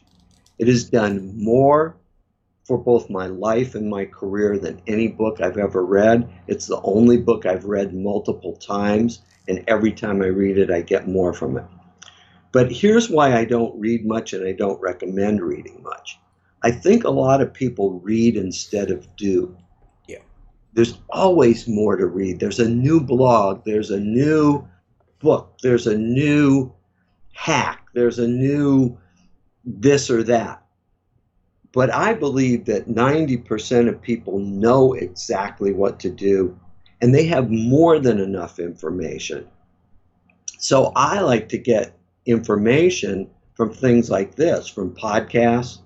It has done more for both my life and my career than any book I've ever read. It's the only book I've read multiple times, and every time I read it, I get more from it. But here's why I don't read much and I don't recommend reading much. I think a lot of people read instead of do. Yeah. There's always more to read. There's a new blog. There's a new book. There's a new hack. There's a new this or that. But I believe that 90% of people know exactly what to do, and they have more than enough information. So I like to get information from things like this, from podcasts,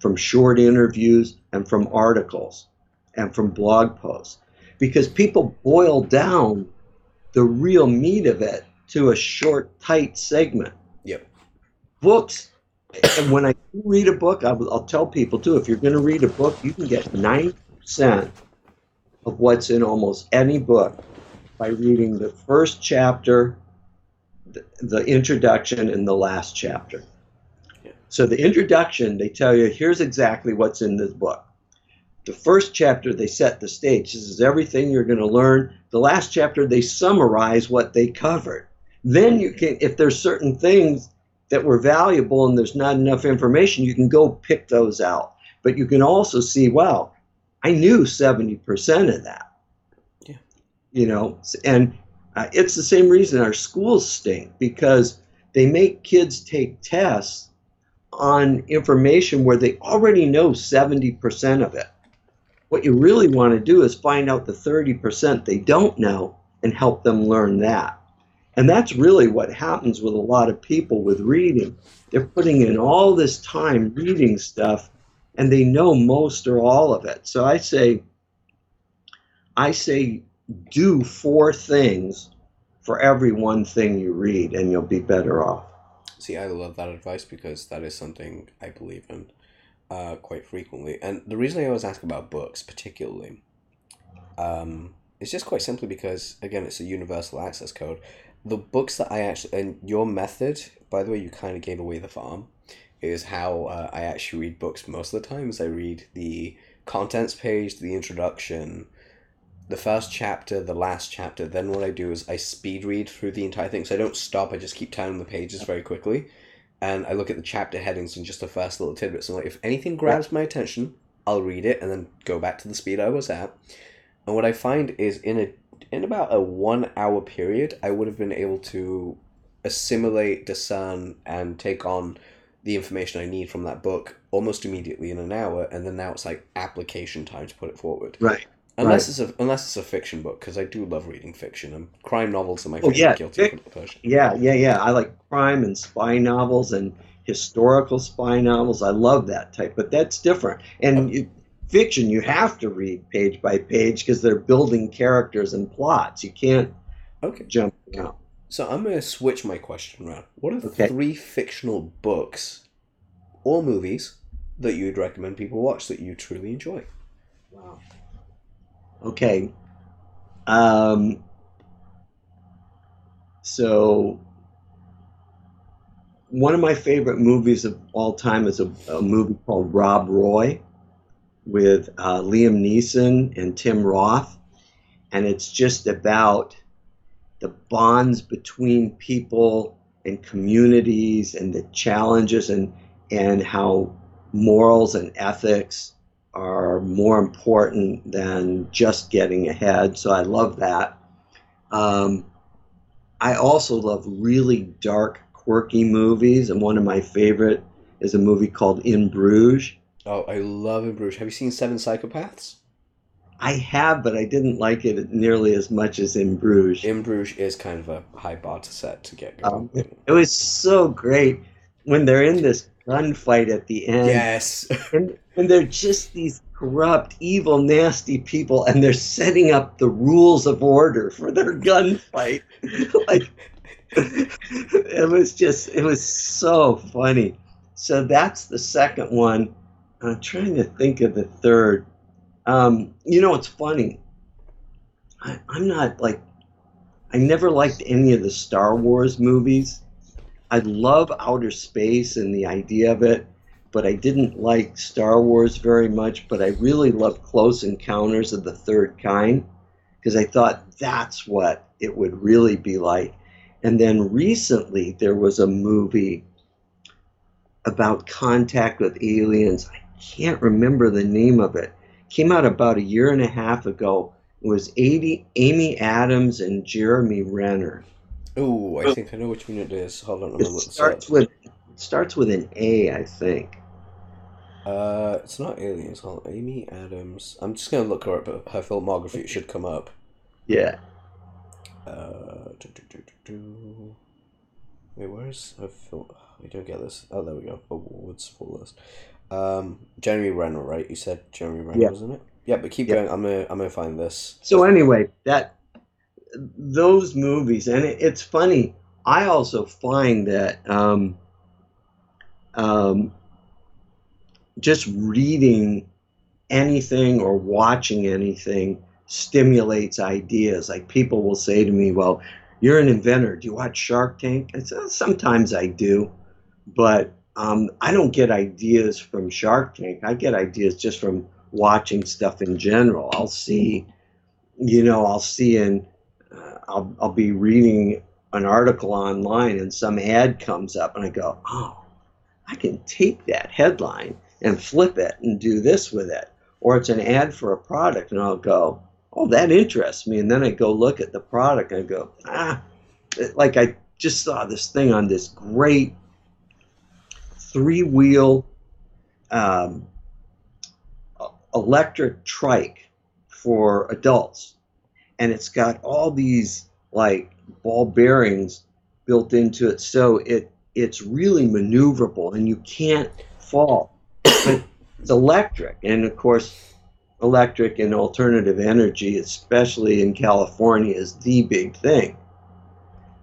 from short interviews, and from articles, and from blog posts. Because people boil down the real meat of it to a short, tight segment. Yep. Books, and when I read a book, I'll tell people too, if you're going to read a book, you can get 90% of what's in almost any book by reading the first chapter, the introduction, and the last chapter. So the introduction, they tell you, here's exactly what's in this book. The first chapter, they set the stage. This is everything you're going to learn. The last chapter, they summarize what they covered. Then you can, if there's certain things that were valuable and there's not enough information, you can go pick those out. But you can also see, wow, I knew 70% of that. Yeah. You know, and it's the same reason our schools stink, because they make kids take tests on information where they already know 70% of it. What you really want to do is find out the 30% they don't know and help them learn that. And that's really what happens with a lot of people with reading. They're putting in all this time reading stuff and they know most or all of it. So I say do 4 things for every one thing you read and you'll be better off. See, I love that advice because that is something I believe in quite frequently. And the reason I always ask about books particularly is just quite simply because, again, it's a universal access code. The books that I actually... And your method, by the way, you kind of gave away the farm, is how I actually read books most of the time. I read the contents page, the introduction, the first chapter, the last chapter. Then what I do is I speed read through the entire thing. So I don't stop. I just keep turning the pages very quickly. And I look at the chapter headings and just the first little tidbits. And like, if anything grabs my attention, I'll read it and then go back to the speed I was at. And what I find is in about a 1 hour period, I would have been able to assimilate, discern, and take on the information I need from that book almost immediately in an hour. And then now it's like application time to put it forward. Right. Unless it's a fiction book, because I do love reading fiction, and crime novels are my favorite guilty pleasure. Yeah. I like crime and spy novels and historical spy novels. I love that type, but that's different. And fiction, you have to read page by page because they're building characters and plots. You can't jump out. So I'm going to switch my question around. What are the 3 fictional books or movies that you'd recommend people watch that you truly enjoy? Wow. Okay, so one of my favorite movies of all time is a movie called Rob Roy with Liam Neeson and Tim Roth, and it's just about the bonds between people and communities and the challenges and how morals and ethics are more important than just getting ahead. So I love that. I also love really dark, quirky movies. And one of my favorite is a movie called In Bruges. Oh, I love In Bruges. Have you seen 7 Psychopaths? I have, but I didn't like it nearly as much as In Bruges. In Bruges is kind of a high bar to set to get going. It was so great when they're in this gunfight at the end. Yes. And they're just these corrupt, evil, nasty people, and they're setting up the rules of order for their gunfight. Like, it was so funny. So that's the second one. I'm trying to think of the third. You know, it's funny. I never liked any of the Star Wars movies. I love outer space and the idea of it, but I didn't like Star Wars very much, but I really loved Close Encounters of the Third Kind, because I thought that's what it would really be like. And then recently there was a movie about contact with aliens. I can't remember the name of it. Came out about a year and a half ago. It was Amy Adams and Jeremy Renner. Oh, I think I know which one it is. Hold on, I'm gonna look this up. It starts with an A, I think. It's not Aliens. Hold on, Amy Adams. I'm just gonna look her up, but her filmography should come up. Yeah. Wait, where is her film? We don't get this. Oh, there we go. Awards full list. Jeremy Renner, right? You said Jeremy Renner, wasn't it? Yeah, but keep going. I'm gonna find this. So anyway, those movies, and it's funny. I also find that just reading anything or watching anything stimulates ideas. Like people will say to me, "Well, you're an inventor. Do you watch Shark Tank?" I said, sometimes I do, but I don't get ideas from Shark Tank. I get ideas just from watching stuff in general. I'll be reading an article online and some ad comes up and I go, oh, I can take that headline and flip it and do this with it. Or it's an ad for a product and I'll go, oh, that interests me. And then I go look at the product and I go, like I just saw this thing on this great 3-wheel electric trike for adults. And it's got all these like ball bearings built into it, so it's really maneuverable and you can't fall. But it's electric, and of course, electric and alternative energy, especially in California, is the big thing.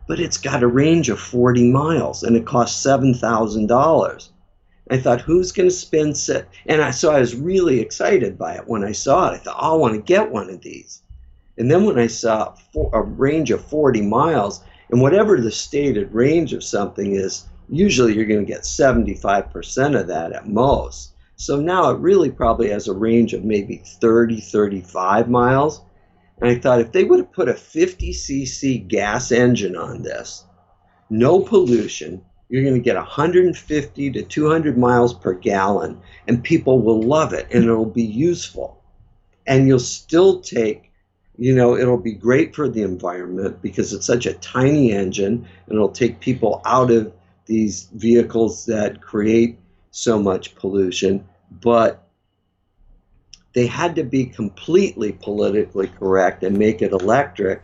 But it's got a range of 40 miles, and it costs $7,000. I thought, who's going to spend set? And I was really excited by it when I saw it. I thought, I want to get one of these. And then when I saw a range of 40 miles, and whatever the stated range of something is, usually you're going to get 75% of that at most. So now it really probably has a range of maybe 30, 35 miles. And I thought if they would have put a 50cc gas engine on this, no pollution, you're going to get 150 to 200 miles per gallon, and people will love it, and it'll be useful. And you'll still take, it'll be great for the environment because it's such a tiny engine, and it'll take people out of these vehicles that create so much pollution. But they had to be completely politically correct and make it electric,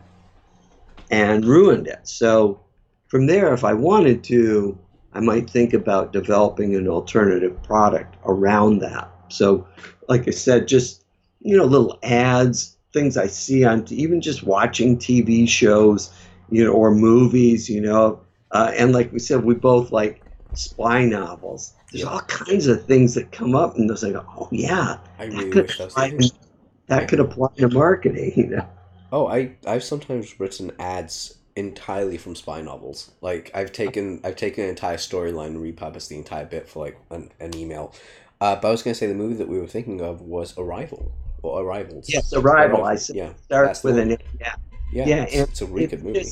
and ruined it. So from there, if I wanted to, I might think about developing an alternative product around that. So like I said, just, little ads, things I see on even just watching TV shows, or movies, and like we said, we both like spy novels. There's all kinds of things that come up, and those I go, oh yeah, I really wish that could apply to marketing. Oh, I've sometimes written ads entirely from spy novels. Like I've taken an entire storyline and repurposed the entire bit for like an email. But I was going to say the movie that we were thinking of was Arrival. Or Arrivals. Yes, Arrival. I said starts with an A. Yeah, it's a really good movie.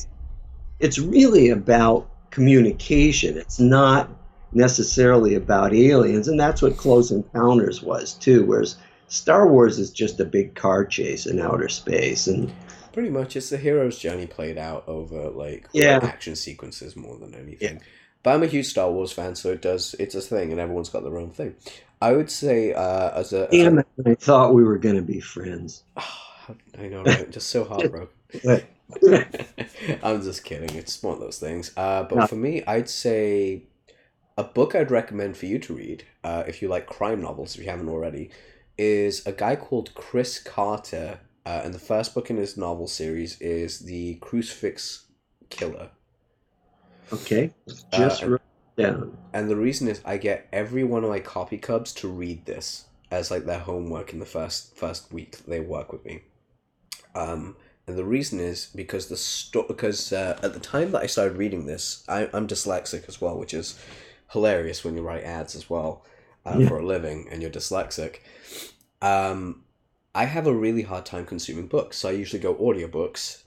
It's really about communication. It's not necessarily about aliens, and that's what Close Encounters was too. Whereas Star Wars is just a big car chase in outer space, and pretty much it's the hero's journey played out over action sequences more than anything. Yeah. But I'm a huge Star Wars fan, so it's a thing, and everyone's got their own thing. I would say damn it, I thought we were going to be friends. Oh, I know, right? Just so heartbroken. I'm just kidding. It's one of those things. But for me, I'd say a book I'd recommend for you to read, if you like crime novels, if you haven't already, is a guy called Chris Carter. And the first book in his novel series is The Crucifix Killer. Okay, just write it down. And the reason is I get every one of my copy cubs to read this as like their homework in the first week they work with me. And the reason is because at the time that I started reading this, I'm dyslexic as well, which is hilarious when you write ads as well. for a living and you're dyslexic, I have a really hard time consuming books. So I usually go audiobooks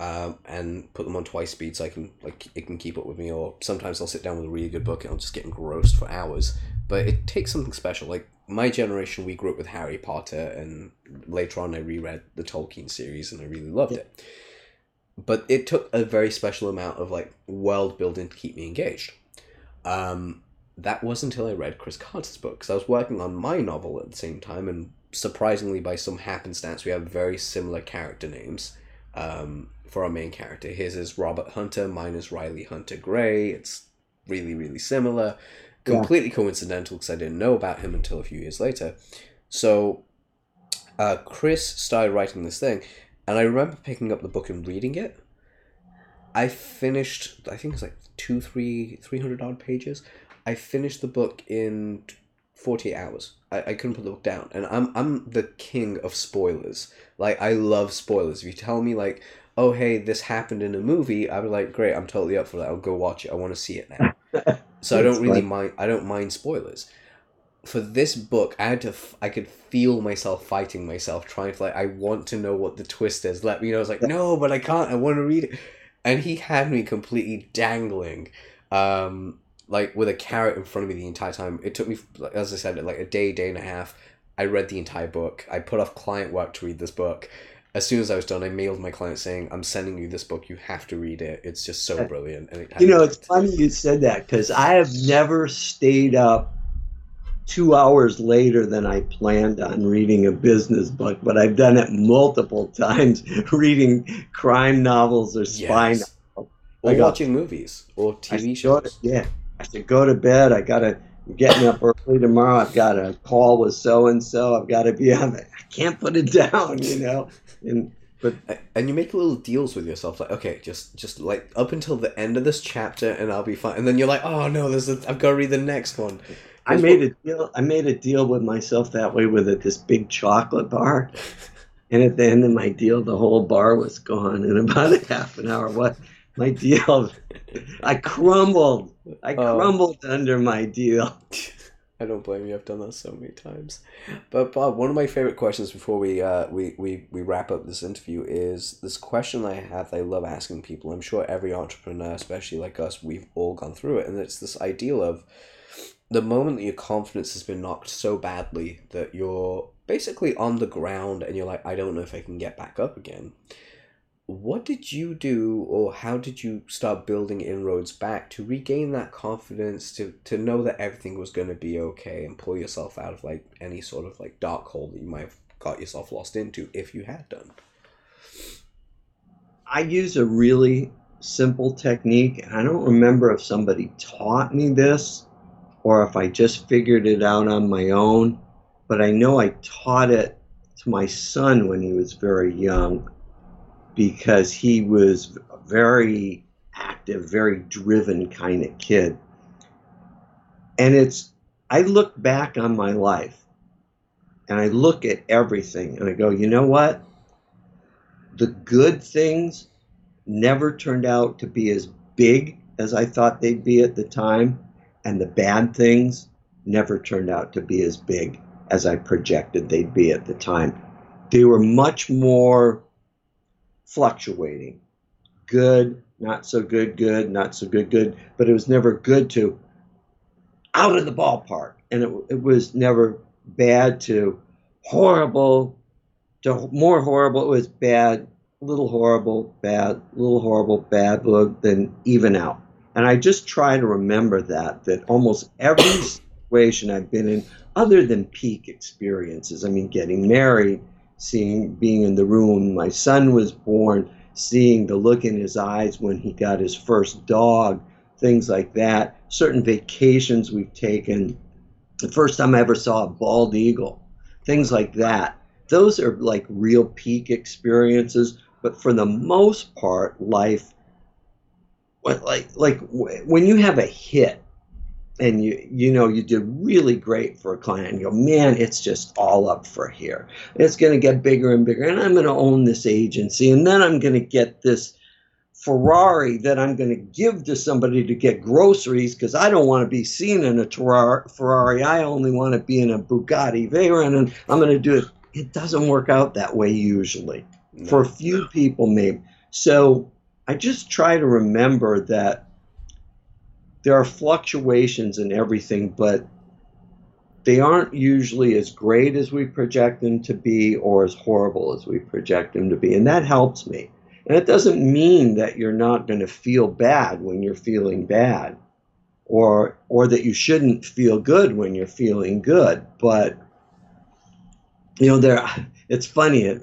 and put them on twice speed so I can, like, it can keep up with me. Or sometimes I'll sit down with a really good book and I'll just get engrossed for hours. But it takes something special. Like, my generation, we grew up with Harry Potter, and later on I reread the Tolkien series and I really loved it. But it took a very special amount of, like, world building to keep me engaged. That was until I read Chris Carter's book, because I was working on my novel at the same time, and surprisingly, by some happenstance, we have very similar character names for our main character. His is Robert Hunter, mine is Riley Hunter Gray. It's really, really similar. Completely coincidental, because I didn't know about him until a few years later. So Chris started writing this thing, and I remember picking up the book and reading it. I finished, I think it's like 300 odd pages. I finished the book in 48 hours. I couldn't put the book down. And I'm the king of spoilers. Like, I love spoilers. If you tell me, like, oh, hey, this happened in a movie, I'd be like, great, I'm totally up for that. I'll go watch it. I want to see it now. So I don't really mind. I don't mind spoilers. For this book, I had to. I could feel myself fighting myself, trying to, like, I want to know what the twist is. Let me know. I was like, no, but I can't. I want to read it. And he had me completely dangling, like, with a carrot in front of me the entire time. It took me, as I said, like a day, day and a half. I read the entire book. I put off client work to read this book. As soon as I was done, I mailed my client saying, I'm sending you this book. You have to read it. It's just so brilliant. And it, you know, it's funny you said that, because I have never stayed up 2 hours later than I planned on reading a business book, but I've done it multiple times, reading crime novels or spy novels. Or watching movies or TV shows. I should go to bed. I'm getting up early tomorrow. I've got a call with so-and-so. I've got to be on it. I can't put it down, you know. And you make little deals with yourself. Like, okay, just like up until the end of this chapter and I'll be fine. And then you're like, oh, no, I've got to read the next one. I made a deal with myself that way with this big chocolate bar. And at the end of my deal, the whole bar was gone in about a half an hour. What? My deal, I crumbled. I crumbled under my deal. I don't blame you. I've done that so many times. But Bob, one of my favorite questions before we wrap up this interview is this question I have that I love asking people. I'm sure every entrepreneur, especially like us, we've all gone through it. And it's this ideal of the moment that your confidence has been knocked so badly that you're basically on the ground and you're like, I don't know if I can get back up again. What did you do, or how did you start building inroads back to regain that confidence, to know that everything was going to be okay, and pull yourself out of, like, any sort of, like, dark hole that you might have got yourself lost into if you had done? I use a really simple technique, and I don't remember if somebody taught me this or if I just figured it out on my own, but I know I taught it to my son when he was very young, because he was a very active, very driven kind of kid. And I look back on my life and I look at everything and I go, you know what? The good things never turned out to be as big as I thought they'd be at the time, and the bad things never turned out to be as big as I projected they'd be at the time. They were much more fluctuating. Good, not so good, good, not so good, good, but it was never good to out of the ballpark. And it was never bad to horrible, to more horrible. It was bad, little horrible, bad, little horrible, bad, little, then even out. And I just try to remember that almost every situation I've been in, other than peak experiences, I mean, getting married, being in the room my son was born, seeing the look in his eyes when he got his first dog, things like that, certain vacations we've taken, the first time I ever saw a bald eagle, things like that. Those are like real peak experiences, but for the most part, life, like when you have a hit, and you know you did really great for a client, and you go, man, it's just all up for here. It's going to get bigger and bigger, and I'm going to own this agency, and then I'm going to get this Ferrari that I'm going to give to somebody to get groceries, because I don't want to be seen in a Ferrari. I only want to be in a Bugatti Veyron, and I'm going to do it. It doesn't work out that way usually. No. For a few people, maybe. So I just try to remember that there are fluctuations in everything, but they aren't usually as great as we project them to be or as horrible as we project them to be. And that helps me. And it doesn't mean that you're not going to feel bad when you're feeling bad, or that you shouldn't feel good when you're feeling good. But, you know, it's funny.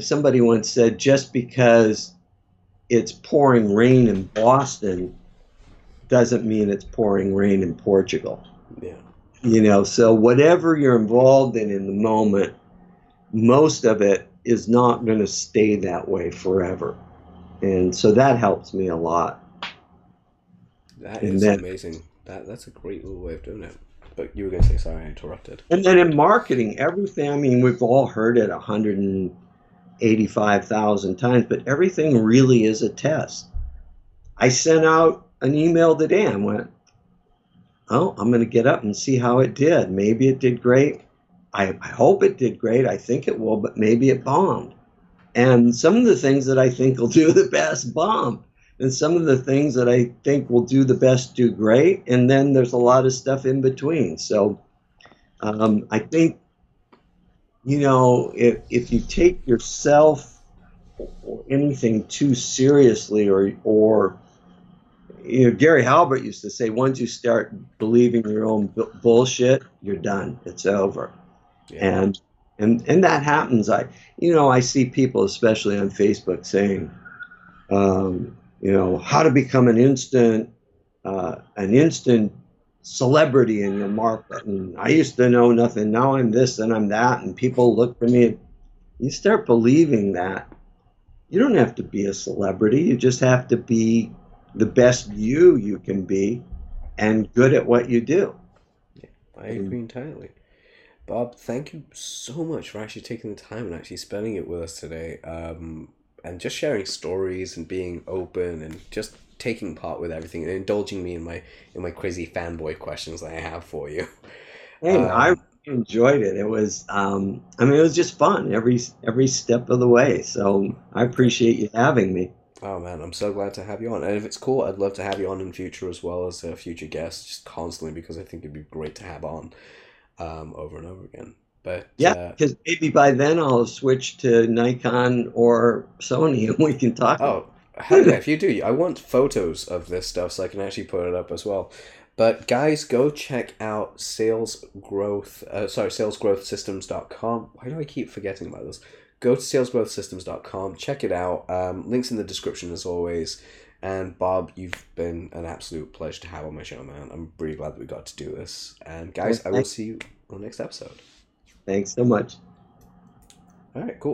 Somebody once said, just because it's pouring rain in Boston doesn't mean it's pouring rain in Portugal. Yeah. You know, so whatever you're involved in the moment, most of it is not going to stay that way forever. And so that helps me a lot. That is amazing. That's a great little way of doing it. But you were going to say, sorry, I interrupted. And then in marketing, everything, I mean, we've all heard it 185,000 times, but everything really is a test. I sent out an email today and went, oh, I'm going to get up and see how it did. Maybe it did great. I hope it did great. I think it will, but maybe it bombed. And some of the things that I think will do the best bomb. And some of the things that I think will do the best do great. And then there's a lot of stuff in between. So I think, you know, if you take yourself or anything too seriously, or you know, Gary Halbert used to say, once you start believing your own bullshit, you're done. It's over. Yeah. And that happens. I see people, especially on Facebook, saying, you know, how to become an instant celebrity in your market. And I used to know nothing. Now I'm this and I'm that. And people look for me. You start believing that. You don't have to be a celebrity. You just have to be the best you can be, and good at what you do. Yeah, I agree entirely. Bob, thank you so much for actually taking the time and actually spending it with us today, and just sharing stories and being open and just taking part with everything and indulging me in my crazy fanboy questions that I have for you. Hey, I enjoyed it. It was, it was just fun every step of the way. So I appreciate you having me. Oh man, I'm so glad to have you on. And if it's cool, I'd love to have you on in future as well as a future guest, just constantly, because I think it'd be great to have on over and over again. But yeah, because maybe by then I'll switch to Nikon or Sony and we can talk. Oh, hell yeah, if you do. I want photos of this stuff so I can actually put it up as well. But guys, go check out salesgrowthsystems.com. Why do I keep forgetting about this? Go to salesgrowthsystems.com, check it out. Links in the description as always. And Bob, you've been an absolute pleasure to have on my show, man. I'm really glad that we got to do this. And guys, I will see you on the next episode. Thanks so much. All right, cool.